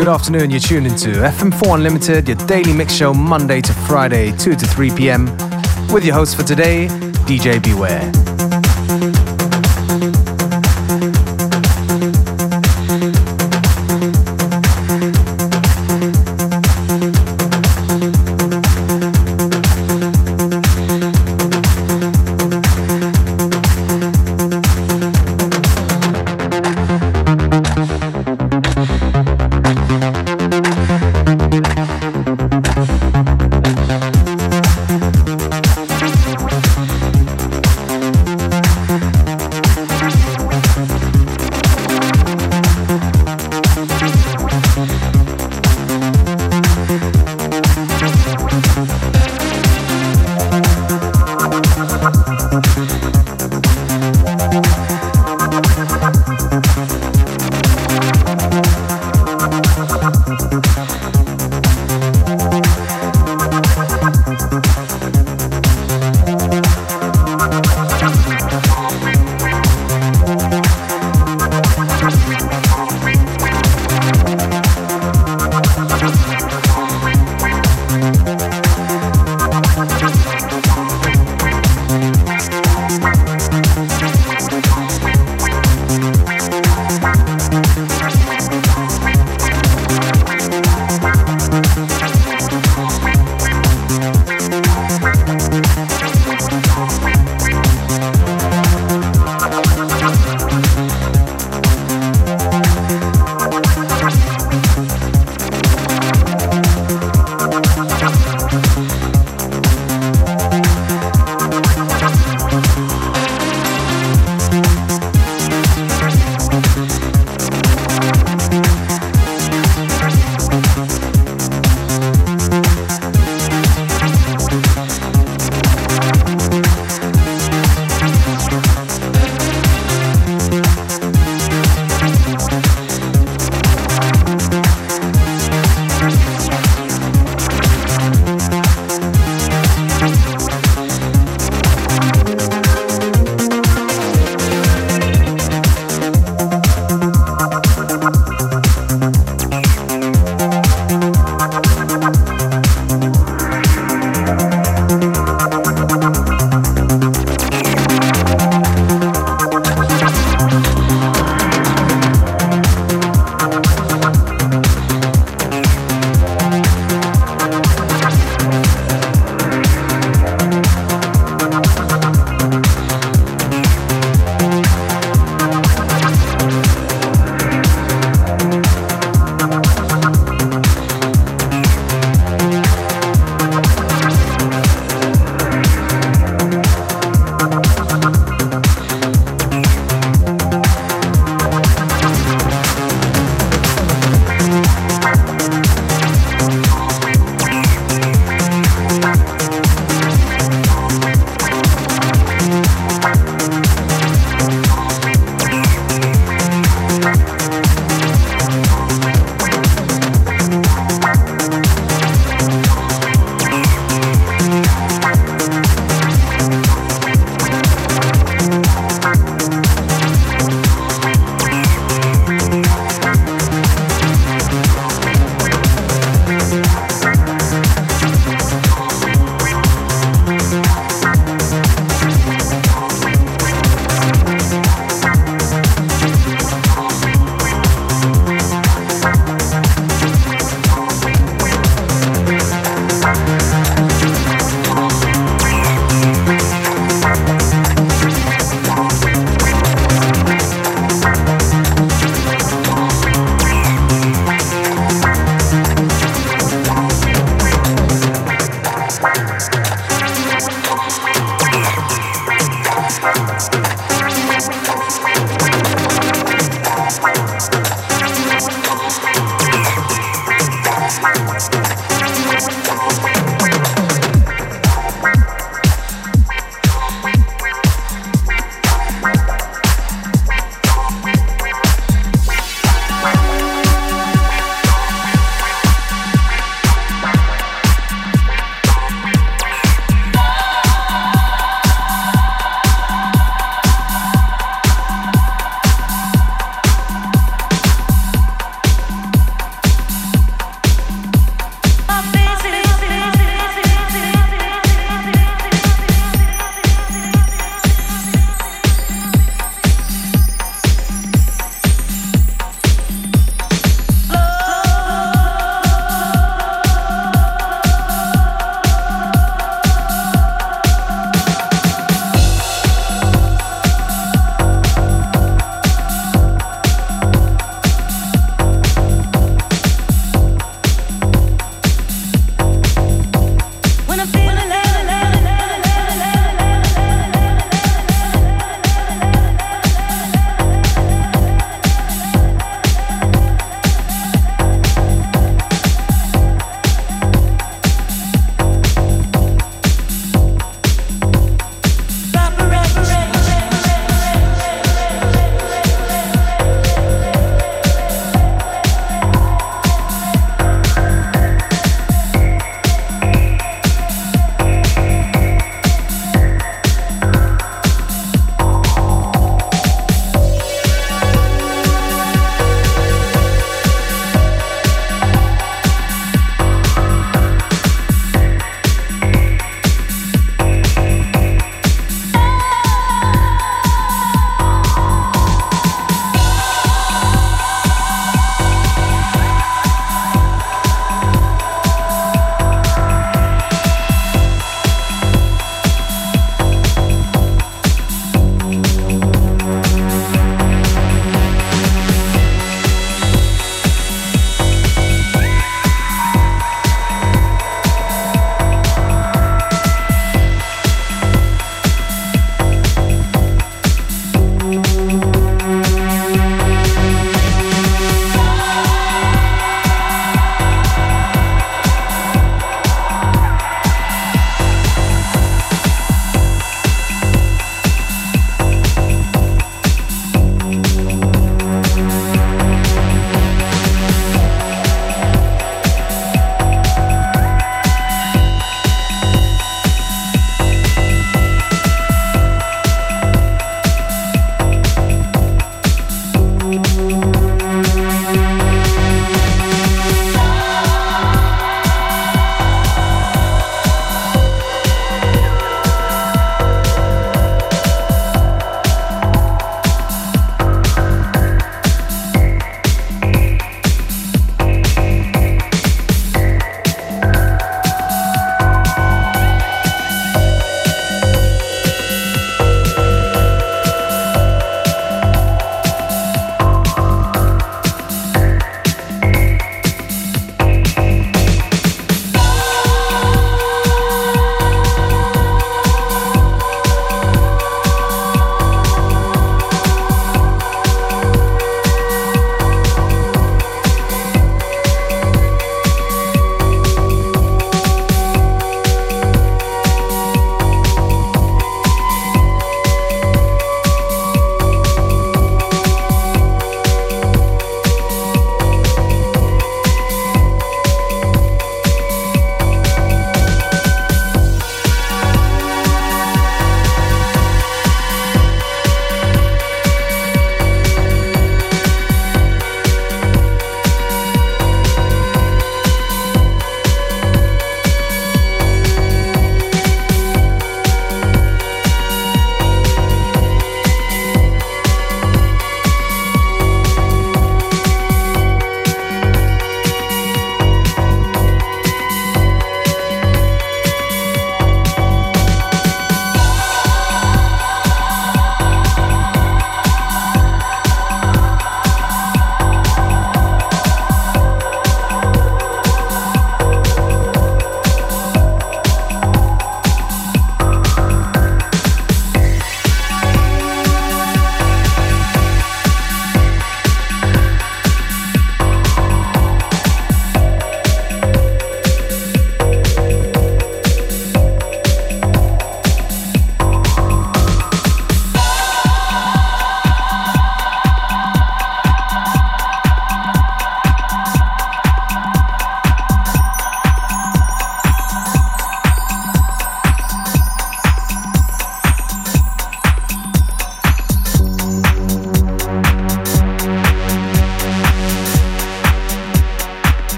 Good afternoon, you're tuned into FM4 Unlimited, your daily mix show Monday to Friday, 2 to 3 p.m. with your host for today, DJ Beware.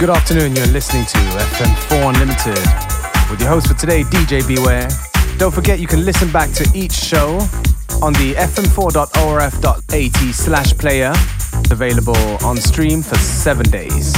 Good afternoon, you're listening to FM4 Unlimited with your host for today, DJ Beware. Don't forget you can listen back to each show on the fm4.orf.at/player, available on stream for 7 days.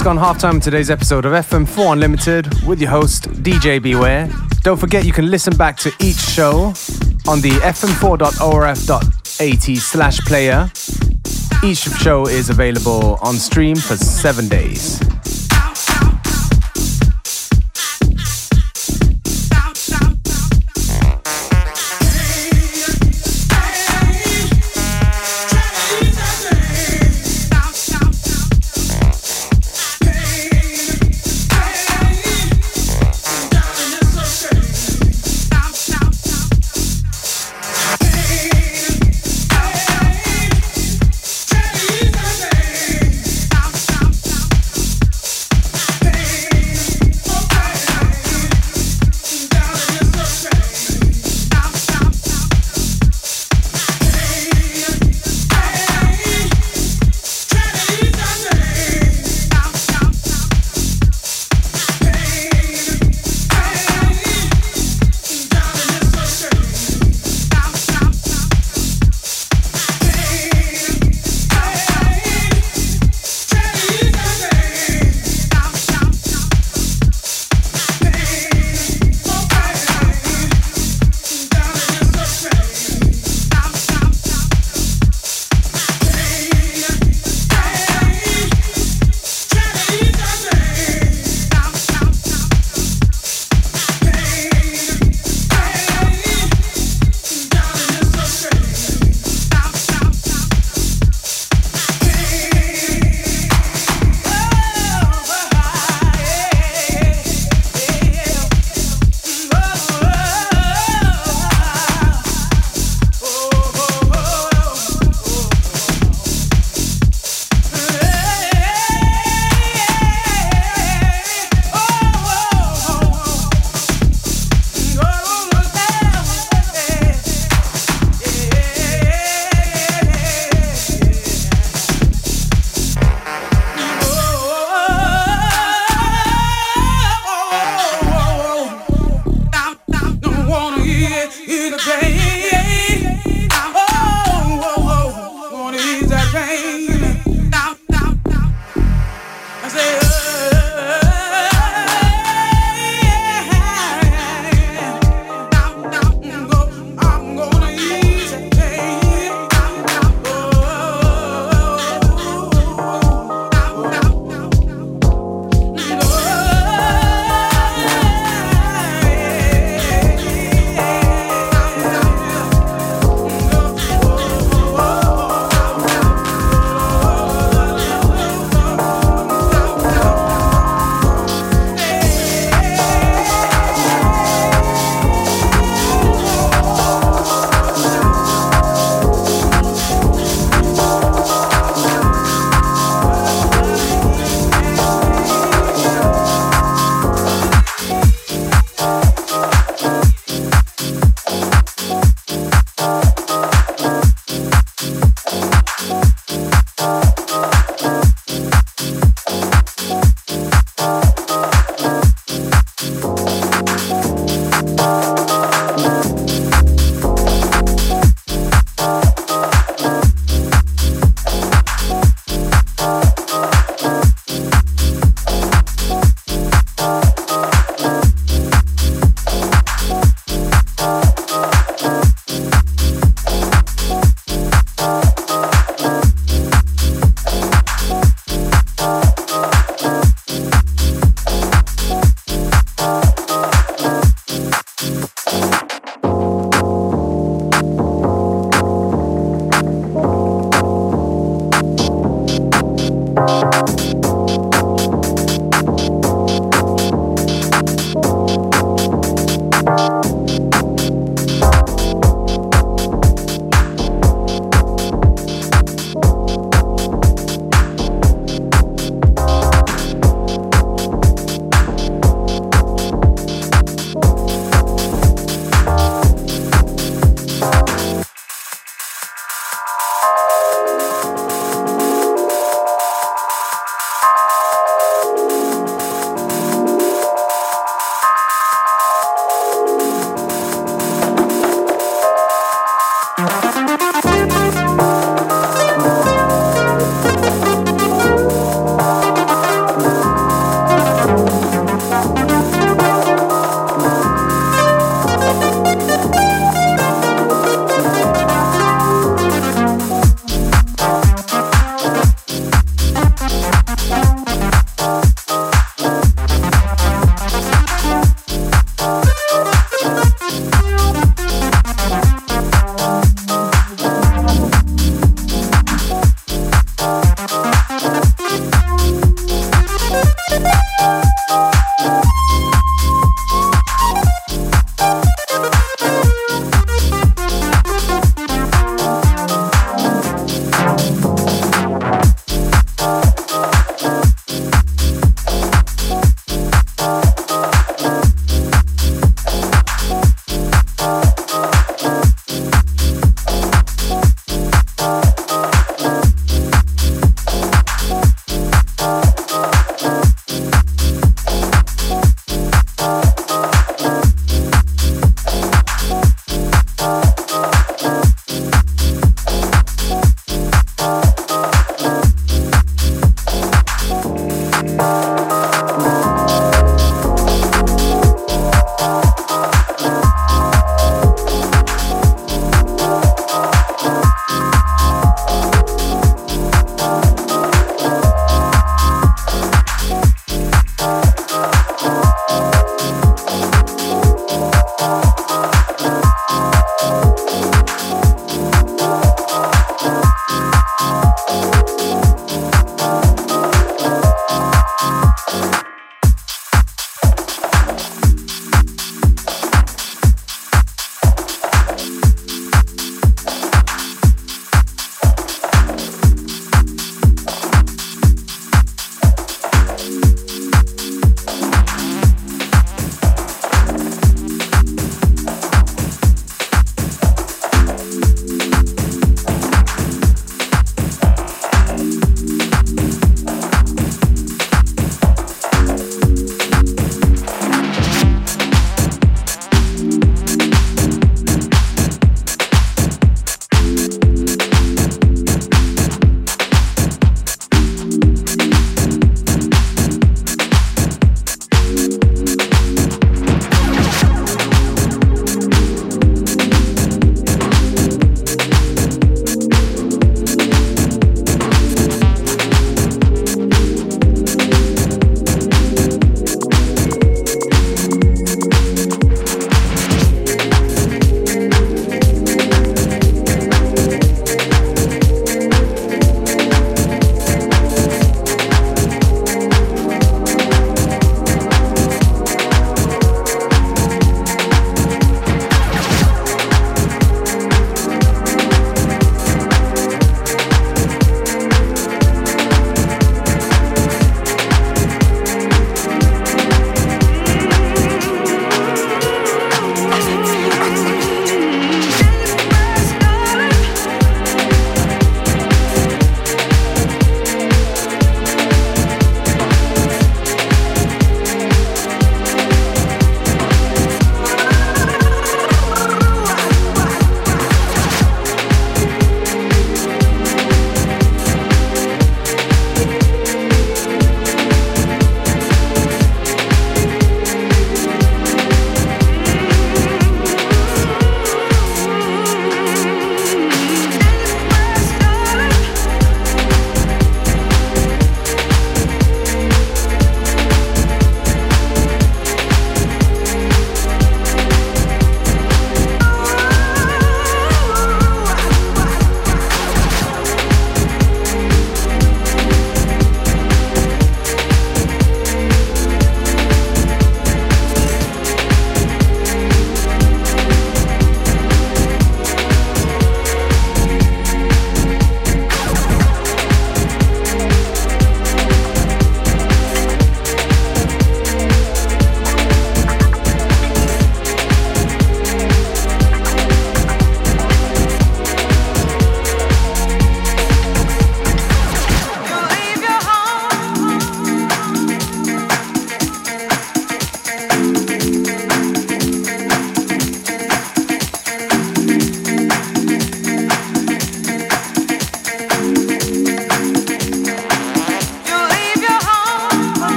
just gone half-time in today's episode of FM4 Unlimited with your host, DJ Beware. Don't forget you can listen back to each show on the fm4.orf.at/player. Each show is available on stream for 7 days.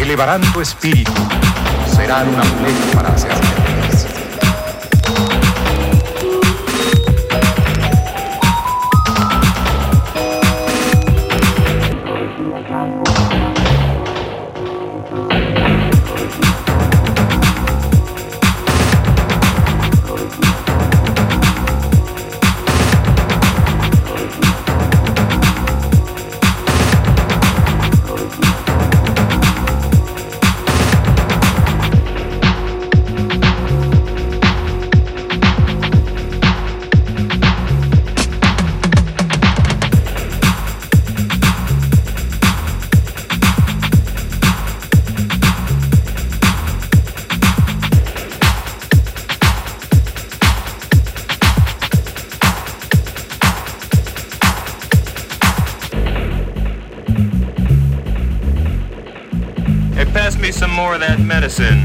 Elevarán tu espíritu, serán una plena para hacer feliz. Medicine.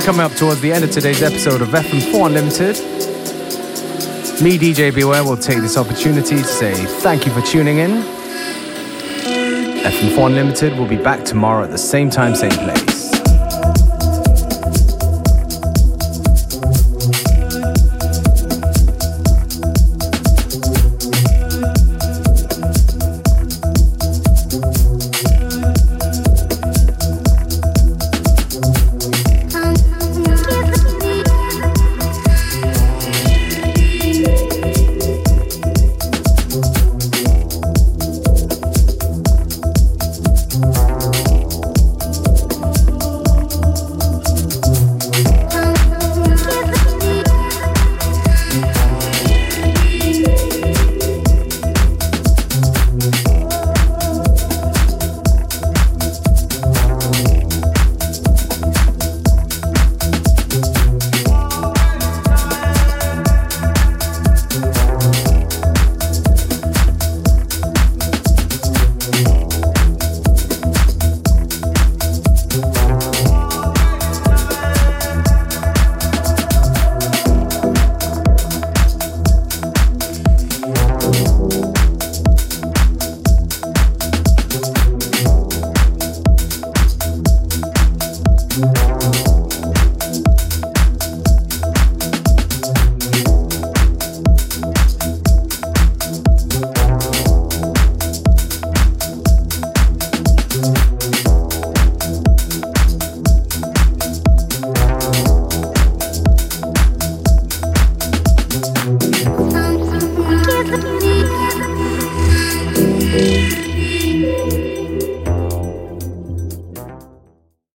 We're coming up towards the end of today's episode of FM4 Unlimited. Me, DJ Beware, will take this opportunity to say thank you for tuning in. FM4 Unlimited will be back tomorrow at the same time, same place.